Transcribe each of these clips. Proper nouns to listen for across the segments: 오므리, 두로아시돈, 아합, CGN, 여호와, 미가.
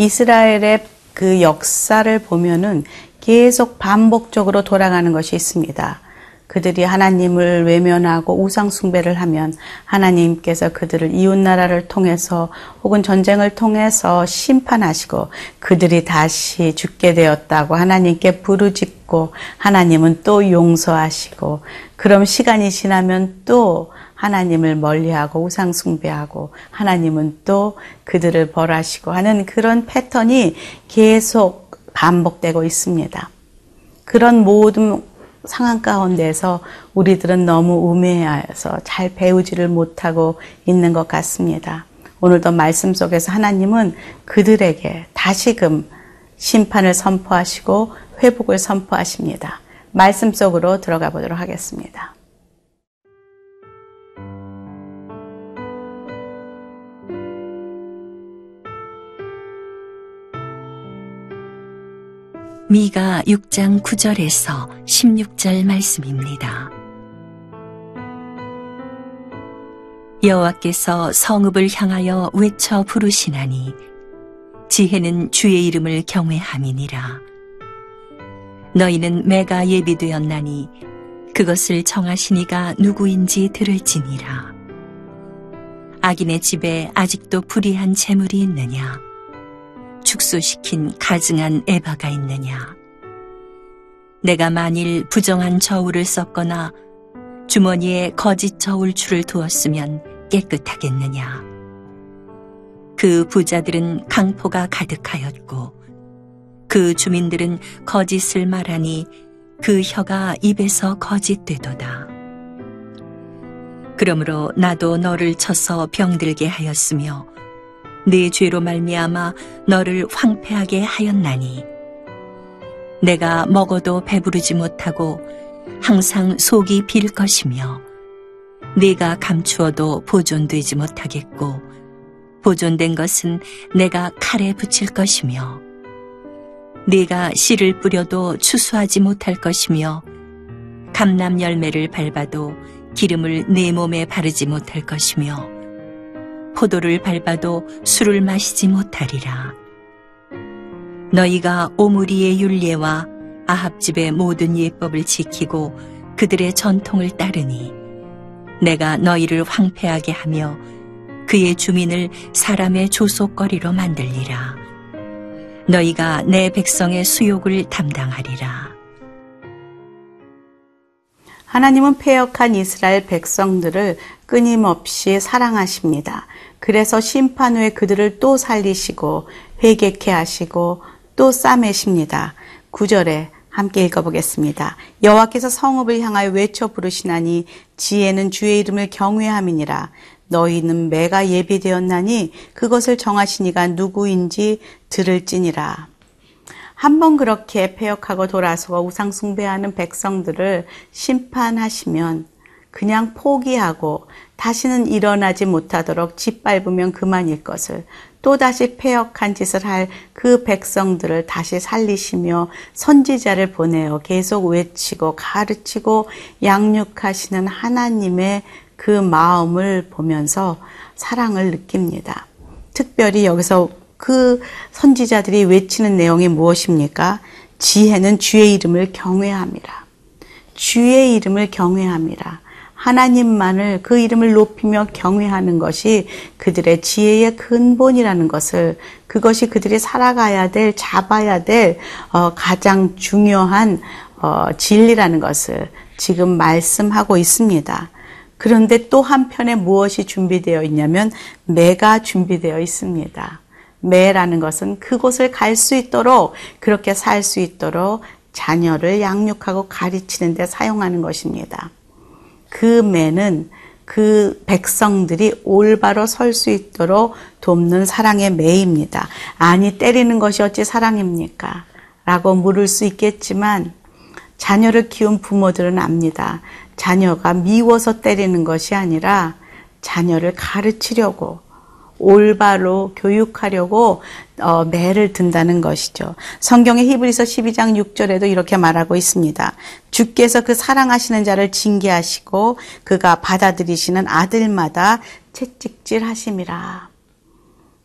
이스라엘의 그 역사를 보면은 계속 반복적으로 돌아가는 것이 있습니다. 그들이 하나님을 외면하고 우상 숭배를 하면 하나님께서 그들을 이웃 나라를 통해서 혹은 전쟁을 통해서 심판하시고 그들이 다시 죽게 되었다고 하나님께 부르짖고 하나님은 또 용서하시고, 그럼 시간이 지나면 또 하나님을 멀리하고 우상 숭배하고 하나님은 또 그들을 벌하시고 하는 그런 패턴이 계속 반복되고 있습니다. 그런 모든 상황 가운데서 우리들은 너무 우매해서 잘 배우지를 못하고 있는 것 같습니다. 오늘도 말씀 속에서 하나님은 그들에게 다시금 심판을 선포하시고 회복을 선포하십니다. 말씀 속으로 들어가 보도록 하겠습니다. 미가 6장 9절에서 16절 말씀입니다. 여호와께서 성읍을 향하여 외쳐 부르시나니 지혜는 주의 이름을 경외함이니라. 너희는 매가 예비되었나니 그것을 정하시니가 누구인지 들을지니라. 악인의 집에 아직도 불의한 재물이 있느냐? 축소시킨 가증한 에바가 있느냐? 내가 만일 부정한 저울을 썼거나 주머니에 거짓 저울추를 두었으면 깨끗하겠느냐? 그 부자들은 강포가 가득하였고 그 주민들은 거짓을 말하니 그 혀가 입에서 거짓되도다. 그러므로 나도 너를 쳐서 병들게 하였으며 네 죄로 말미암아 너를 황폐하게 하였나니 내가 먹어도 배부르지 못하고 항상 속이 빌 것이며 네가 감추어도 보존되지 못하겠고 보존된 것은 내가 칼에 붙일 것이며 네가 씨를 뿌려도 추수하지 못할 것이며 감람 열매를 밟아도 기름을 네 몸에 바르지 못할 것이며 포도를 밟아도 술을 마시지 못하리라. 너희가 오므리의 율례와 아합 집의 모든 예법을 지키고 그들의 전통을 따르니 내가 너희를 황폐하게 하며 그의 주민을 사람의 조속거리로 만들리라. 너희가 내 백성의 수욕을 담당하리라. 하나님은 패역한 이스라엘 백성들을 끊임없이 사랑하십니다. 그래서 심판 후에 그들을 또 살리시고 회개케 하시고 또 싸매십니다. 9절에 함께 읽어보겠습니다. 여호와께서 성읍을 향하여 외쳐 부르시나니 지혜는 주의 이름을 경외함이니라. 너희는 매가 예비되었나니 그것을 정하시니가 누구인지 들을지니라. 한번 그렇게 패역하고 돌아서고 우상 숭배하는 백성들을 심판하시면 그냥 포기하고 다시는 일어나지 못하도록 짓밟으면 그만일 것을, 또다시 패역한 짓을 할 그 백성들을 다시 살리시며 선지자를 보내어 계속 외치고 가르치고 양육하시는 하나님의 그 마음을 보면서 사랑을 느낍니다. 특별히 여기서 그 선지자들이 외치는 내용이 무엇입니까? 지혜는 주의 이름을 경외함이라. 주의 이름을 경외함이라. 하나님만을, 그 이름을 높이며 경외하는 것이 그들의 지혜의 근본이라는 것을, 그것이 그들이 살아가야 될, 잡아야 될 가장 중요한 진리라는 것을 지금 말씀하고 있습니다. 그런데 또 한편에 무엇이 준비되어 있냐면 매가 준비되어 있습니다. 매라는 것은 그곳을 갈 수 있도록, 그렇게 살 수 있도록 자녀를 양육하고 가르치는 데 사용하는 것입니다. 그 매는 그 백성들이 올바로 설 수 있도록 돕는 사랑의 매입니다. 아니, 때리는 것이 어찌 사랑입니까? 라고 물을 수 있겠지만 자녀를 키운 부모들은 압니다. 자녀가 미워서 때리는 것이 아니라 자녀를 가르치려고 올바로 교육하려고 매를 든다는 것이죠. 성경의 히브리서 12장 6절에도 이렇게 말하고 있습니다. 주께서 그 사랑하시는 자를 징계하시고 그가 받아들이시는 아들마다 채찍질 하심이라.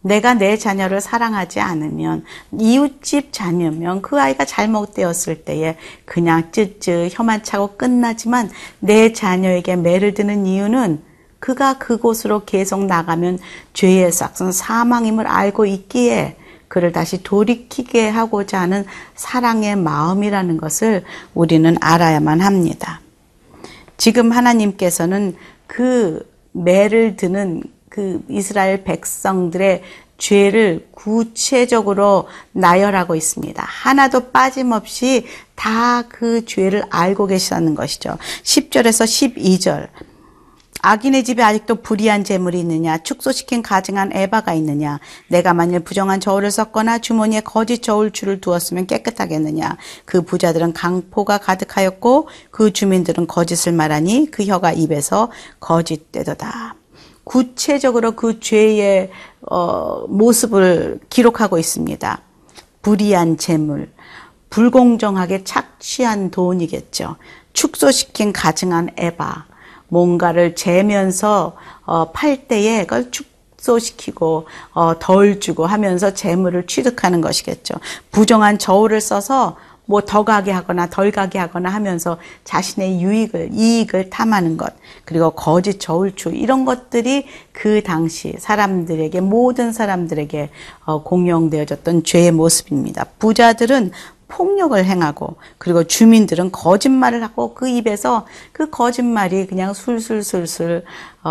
내가 내 자녀를 사랑하지 않으면, 이웃집 자녀면 그 아이가 잘못되었을 때에 그냥 쯧쯧 혀만 차고 끝나지만, 내 자녀에게 매를 드는 이유는 그가 그곳으로 계속 나가면 죄의 싹은 사망임을 알고 있기에 그를 다시 돌이키게 하고자 하는 사랑의 마음이라는 것을 우리는 알아야만 합니다. 지금 하나님께서는 그 매를 드는 그 이스라엘 백성들의 죄를 구체적으로 나열하고 있습니다. 하나도 빠짐없이 다 그 죄를 알고 계시다는 것이죠. 10절에서 12절. 악인의 집에 아직도 불의한 재물이 있느냐? 축소시킨 가증한 에바가 있느냐? 내가 만일 부정한 저울을 썼거나 주머니에 거짓 저울추를 두었으면 깨끗하겠느냐? 그 부자들은 강포가 가득하였고 그 주민들은 거짓을 말하니 그 혀가 입에서 거짓되도다. 구체적으로 그 죄의 모습을 기록하고 있습니다. 불의한 재물, 불공정하게 착취한 돈이겠죠. 축소시킨 가증한 에바, 뭔가를 재면서 팔 때에 그걸 축소시키고 덜 주고 하면서 재물을 취득하는 것이겠죠. 부정한 저울을 써서 뭐 더 가게 하거나 덜 가게 하거나 하면서 자신의 이익을 탐하는 것, 그리고 거짓 저울추, 이런 것들이 그 당시 사람들에게, 모든 사람들에게 공용되어졌던 죄의 모습입니다. 부자들은 폭력을 행하고, 그리고 주민들은 거짓말을 하고 그 입에서 그 거짓말이 그냥 술술술술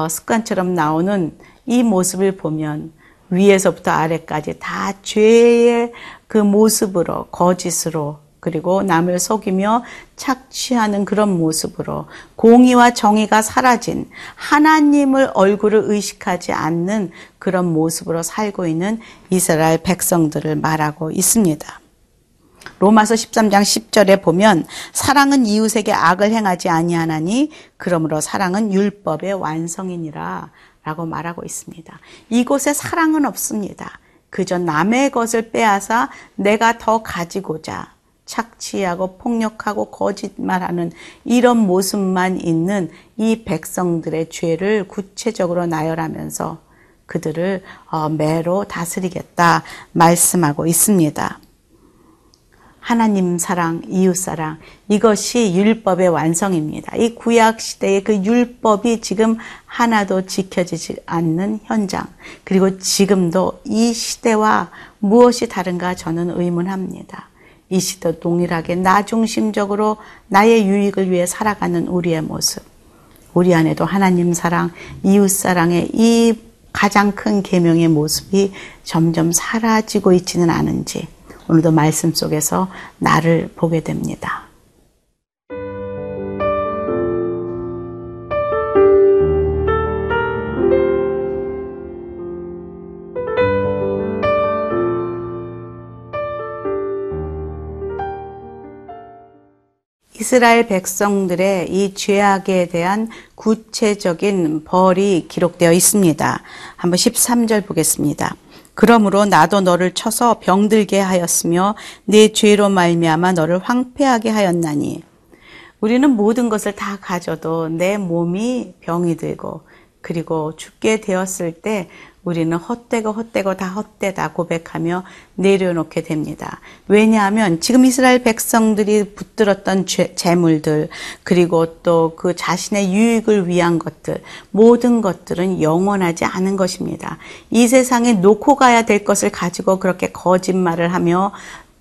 습관처럼 나오는 이 모습을 보면 위에서부터 아래까지 다 죄의 그 모습으로, 거짓으로, 그리고 남을 속이며 착취하는 그런 모습으로, 공의와 정의가 사라진, 하나님을 얼굴을 의식하지 않는 그런 모습으로 살고 있는 이스라엘 백성들을 말하고 있습니다. 로마서 13장 10절에 보면, 사랑은 이웃에게 악을 행하지 아니하나니 그러므로 사랑은 율법의 완성이니라 라고 말하고 있습니다. 이곳에 사랑은 없습니다. 그저 남의 것을 빼앗아 내가 더 가지고자 착취하고 폭력하고 거짓말하는 이런 모습만 있는 이 백성들의 죄를 구체적으로 나열하면서 그들을 매로 다스리겠다 말씀하고 있습니다. 하나님 사랑, 이웃 사랑, 이것이 율법의 완성입니다. 이 구약 시대의 그 율법이 지금 하나도 지켜지지 않는 현장, 그리고 지금도 이 시대와 무엇이 다른가 저는 의문합니다. 이 시대도 동일하게 나 중심적으로 나의 유익을 위해 살아가는 우리의 모습, 우리 안에도 하나님 사랑, 이웃 사랑의 이 가장 큰 계명의 모습이 점점 사라지고 있지는 않은지 오늘도 말씀 속에서 나를 보게 됩니다. 이스라엘 백성들의 이 죄악에 대한 구체적인 벌이 기록되어 있습니다. 한번 13절 보겠습니다. 그러므로 나도 너를 쳐서 병들게 하였으며 네 죄로 말미암아 너를 황폐하게 하였나니. 우리는 모든 것을 다 가져도 내 몸이 병이 들고, 그리고 죽게 되었을 때 우리는 헛되고 다 헛되다 고백하며 내려놓게 됩니다. 왜냐하면 지금 이스라엘 백성들이 붙들었던 재물들, 그리고 또 그 자신의 유익을 위한 것들, 모든 것들은 영원하지 않은 것입니다. 이 세상에 놓고 가야 될 것을 가지고 그렇게 거짓말을 하며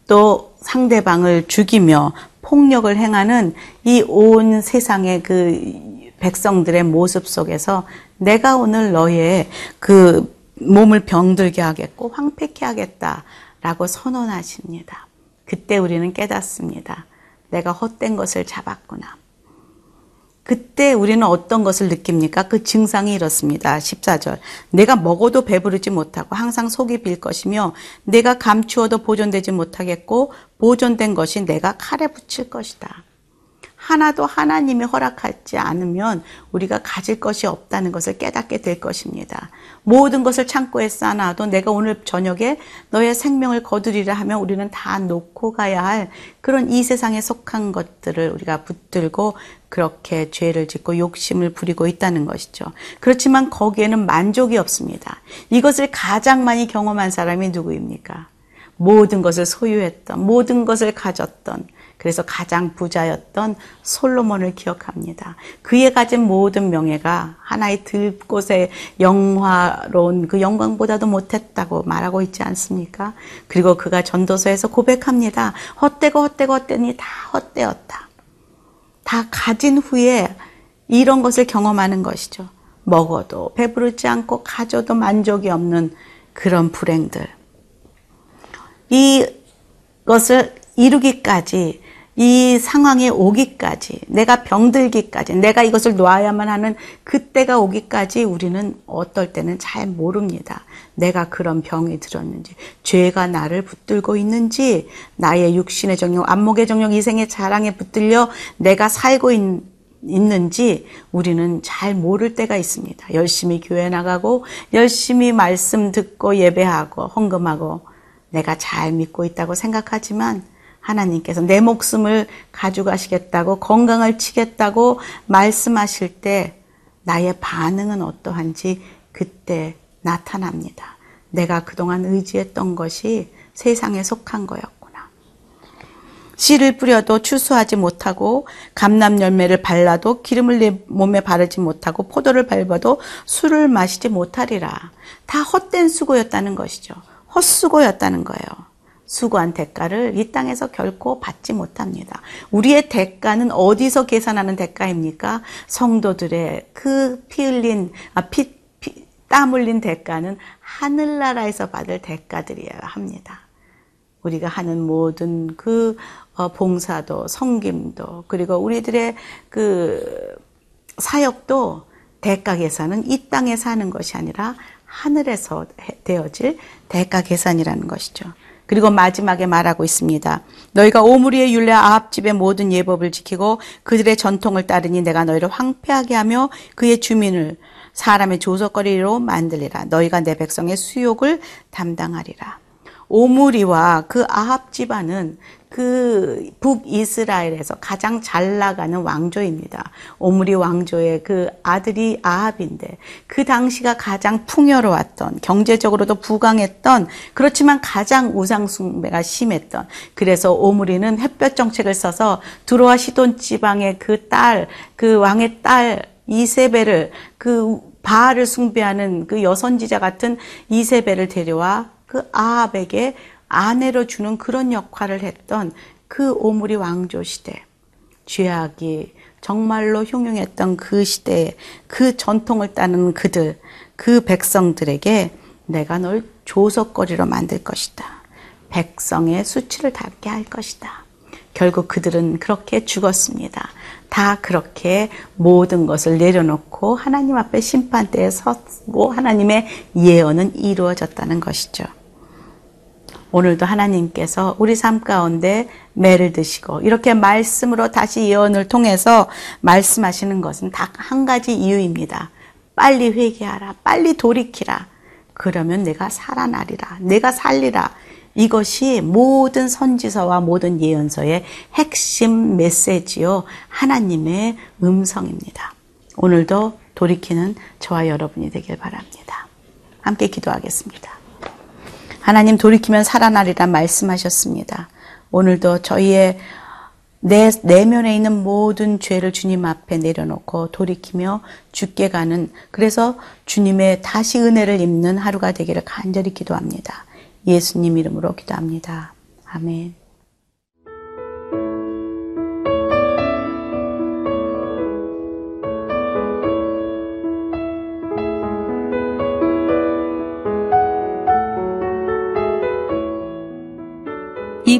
또 상대방을 죽이며 폭력을 행하는 이 온 세상의 그 백성들의 모습 속에서 내가 오늘 너의 그 몸을 병들게 하겠고 황폐케 하겠다라고 선언하십니다. 그때 우리는 깨닫습니다. 내가 헛된 것을 잡았구나. 그때 우리는 어떤 것을 느낍니까? 그 증상이 이렇습니다. 14절. 내가 먹어도 배부르지 못하고 항상 속이 빌 것이며 내가 감추어도 보존되지 못하겠고 보존된 것이 내가 칼에 붙일 것이다. 하나도 하나님이 허락하지 않으면 우리가 가질 것이 없다는 것을 깨닫게 될 것입니다. 모든 것을 창고에 쌓아놔도 내가 오늘 저녁에 너의 생명을 거두리라 하면 우리는 다 놓고 가야 할 그런 이 세상에 속한 것들을 우리가 붙들고 그렇게 죄를 짓고 욕심을 부리고 있다는 것이죠. 그렇지만 거기에는 만족이 없습니다. 이것을 가장 많이 경험한 사람이 누구입니까? 모든 것을 소유했던, 모든 것을 가졌던, 그래서 가장 부자였던 솔로몬을 기억합니다. 그의 가진 모든 명예가 하나의 들꽃의 영화로운 그 영광보다도 못했다고 말하고 있지 않습니까? 그리고 그가 전도서에서 고백합니다. 헛되고 헛되고 헛되니 다 헛되었다. 다 가진 후에 이런 것을 경험하는 것이죠. 먹어도 배부르지 않고 가져도 만족이 없는 그런 불행들. 이것을 이루기까지, 이 상황에 오기까지, 내가 병들기까지, 내가 이것을 놓아야만 하는 그때가 오기까지 우리는 어떨 때는 잘 모릅니다. 내가 그런 병이 들었는지, 죄가 나를 붙들고 있는지, 나의 육신의 정욕, 안목의 정욕, 이생의 자랑에 붙들려 내가 살고 있는지 우리는 잘 모를 때가 있습니다. 열심히 교회 나가고, 열심히 말씀 듣고 예배하고 헌금하고 내가 잘 믿고 있다고 생각하지만 하나님께서 내 목숨을 가져가시겠다고, 건강을 치겠다고 말씀하실 때 나의 반응은 어떠한지 그때 나타납니다. 내가 그동안 의지했던 것이 세상에 속한 거였구나. 씨를 뿌려도 추수하지 못하고, 감람 열매를 발라도 기름을 내 몸에 바르지 못하고, 포도를 밟아도 술을 마시지 못하리라. 다 헛된 수고였다는 것이죠. 헛수고였다는 거예요. 수고한 대가를 이 땅에서 결코 받지 못합니다. 우리의 대가는 어디서 계산하는 대가입니까? 성도들의 그 땀 흘린 대가는 하늘나라에서 받을 대가들이어야 합니다. 우리가 하는 모든 그 봉사도, 섬김도, 그리고 우리들의 그 사역도 대가 계산은 이 땅에서 하는 것이 아니라 하늘에서 되어질 대가 계산이라는 것이죠. 그리고 마지막에 말하고 있습니다. 너희가 오므리의 율례 아합 집의 모든 예법을 지키고 그들의 전통을 따르니 내가 너희를 황폐하게 하며 그의 주민을 사람의 조석거리로 만들리라. 너희가 내 백성의 수욕을 담당하리라. 오므리와 그 아합 집안은 그 북이스라엘에서 가장 잘 나가는 왕조입니다. 오므리 왕조의 그 아들이 아합인데, 그 당시가 가장 풍요로웠던, 경제적으로도 부강했던, 그렇지만 가장 우상숭배가 심했던, 그래서 오므리는 햇볕 정책을 써서 두로아시돈 지방의 그 왕의 딸 이세벨을, 그 바알을 숭배하는 그 여선지자 같은 이세벨을 데려와 그 아합에게 아내로 주는 그런 역할을 했던 그 오므리 왕조 시대, 죄악이 정말로 흉흉했던 그 시대에 그 전통을 따르는 그들, 그 백성들에게 내가 널 조석거리로 만들 것이다. 백성의 수치를 닮게 할 것이다. 결국 그들은 그렇게 죽었습니다. 다 그렇게 모든 것을 내려놓고 하나님 앞에 심판대에 섰고 하나님의 예언은 이루어졌다는 것이죠. 오늘도 하나님께서 우리 삶 가운데 매를 드시고 이렇게 말씀으로 다시 예언을 통해서 말씀하시는 것은 다 한 가지 이유입니다. 빨리 회개하라. 빨리 돌이키라. 그러면 내가 살아나리라. 내가 살리라. 이것이 모든 선지서와 모든 예언서의 핵심 메시지요. 하나님의 음성입니다. 오늘도 돌이키는 저와 여러분이 되길 바랍니다. 함께 기도하겠습니다. 하나님, 돌이키면 살아나리라 말씀하셨습니다. 오늘도 저희의 내 내면에 있는 모든 죄를 주님 앞에 내려놓고 돌이키며 죽게 가는, 그래서 주님의 다시 은혜를 입는 하루가 되기를 간절히 기도합니다. 예수님 이름으로 기도합니다. 아멘. 이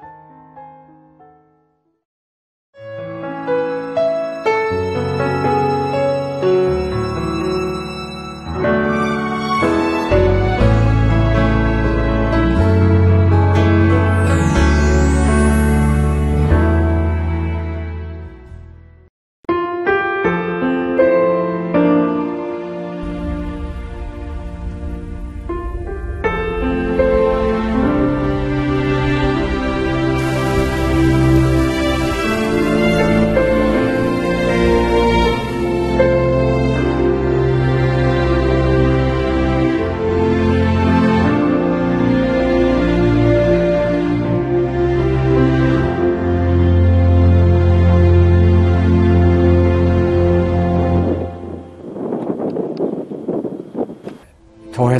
오후에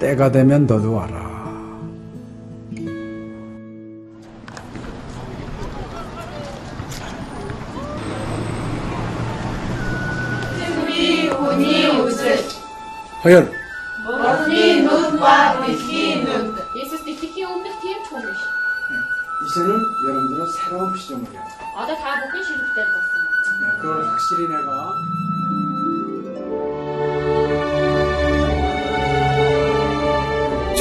때가 되면 너도 와라. 허혈. 이제는 여러분들은 새로운 시점을 해요. 그걸 확실히 내가.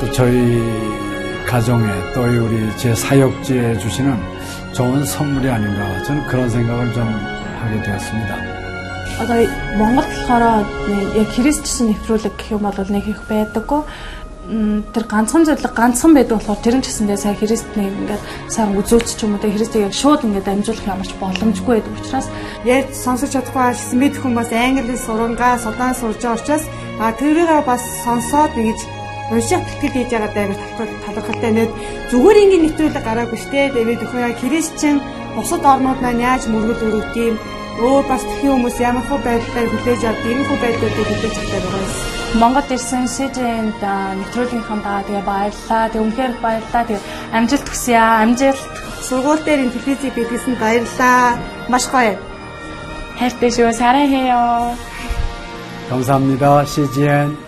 또 저희 가정에 또 우리 제 사역지에 주시는 좋은 선물이 아닌가, 저는 그런 생각을 좀 하게 되었습니다. Одоо Монгол болохоор яг христчсэн нэвтрүүлэг гэх юм бол нэг их байдаггүй. Тэр ганцхан зөвлөг ганцхан байдаг болохоор тэр нь ч гэсэндээ сая христний ингээд сайн үзүүлч ч юм уу тэ христийг яг шууд ингээд амжуулах ямарч боломжгүй байдаг учраас ярь сонсож чадахгүй байсан бид хүмүүс англи сурангаа судаан сурж байгаа учраас тэрийг бас сонсоод ингэж уншаа тэтгэл хийж байгаа даа талхалтай нэг зүгээр ингээд нэвтрүүлэг гараагүй штэ. Тэгээд өхөө яг христчэн бусад орнууд маань яаж мөргөл өрөвд юм бас тхи хүмүүс ямар хөө байдлаар хүлээж авдаг, ийм хөө байдлуудыг хүлээж авдаг байгаас. Монгол ирсэн СЖН-д нэвтрүүлгийнхаа дагаа тэгээ баярлаа. Тэг үнхээр баярлаа. Тэг амжилт хүсье аа. Амжилт. Сургууль дээр ин телевизээ бидлсэн баярлаа. Маш гоё. Хайртай шүү. 사랑해요. 감사합니다. CGN.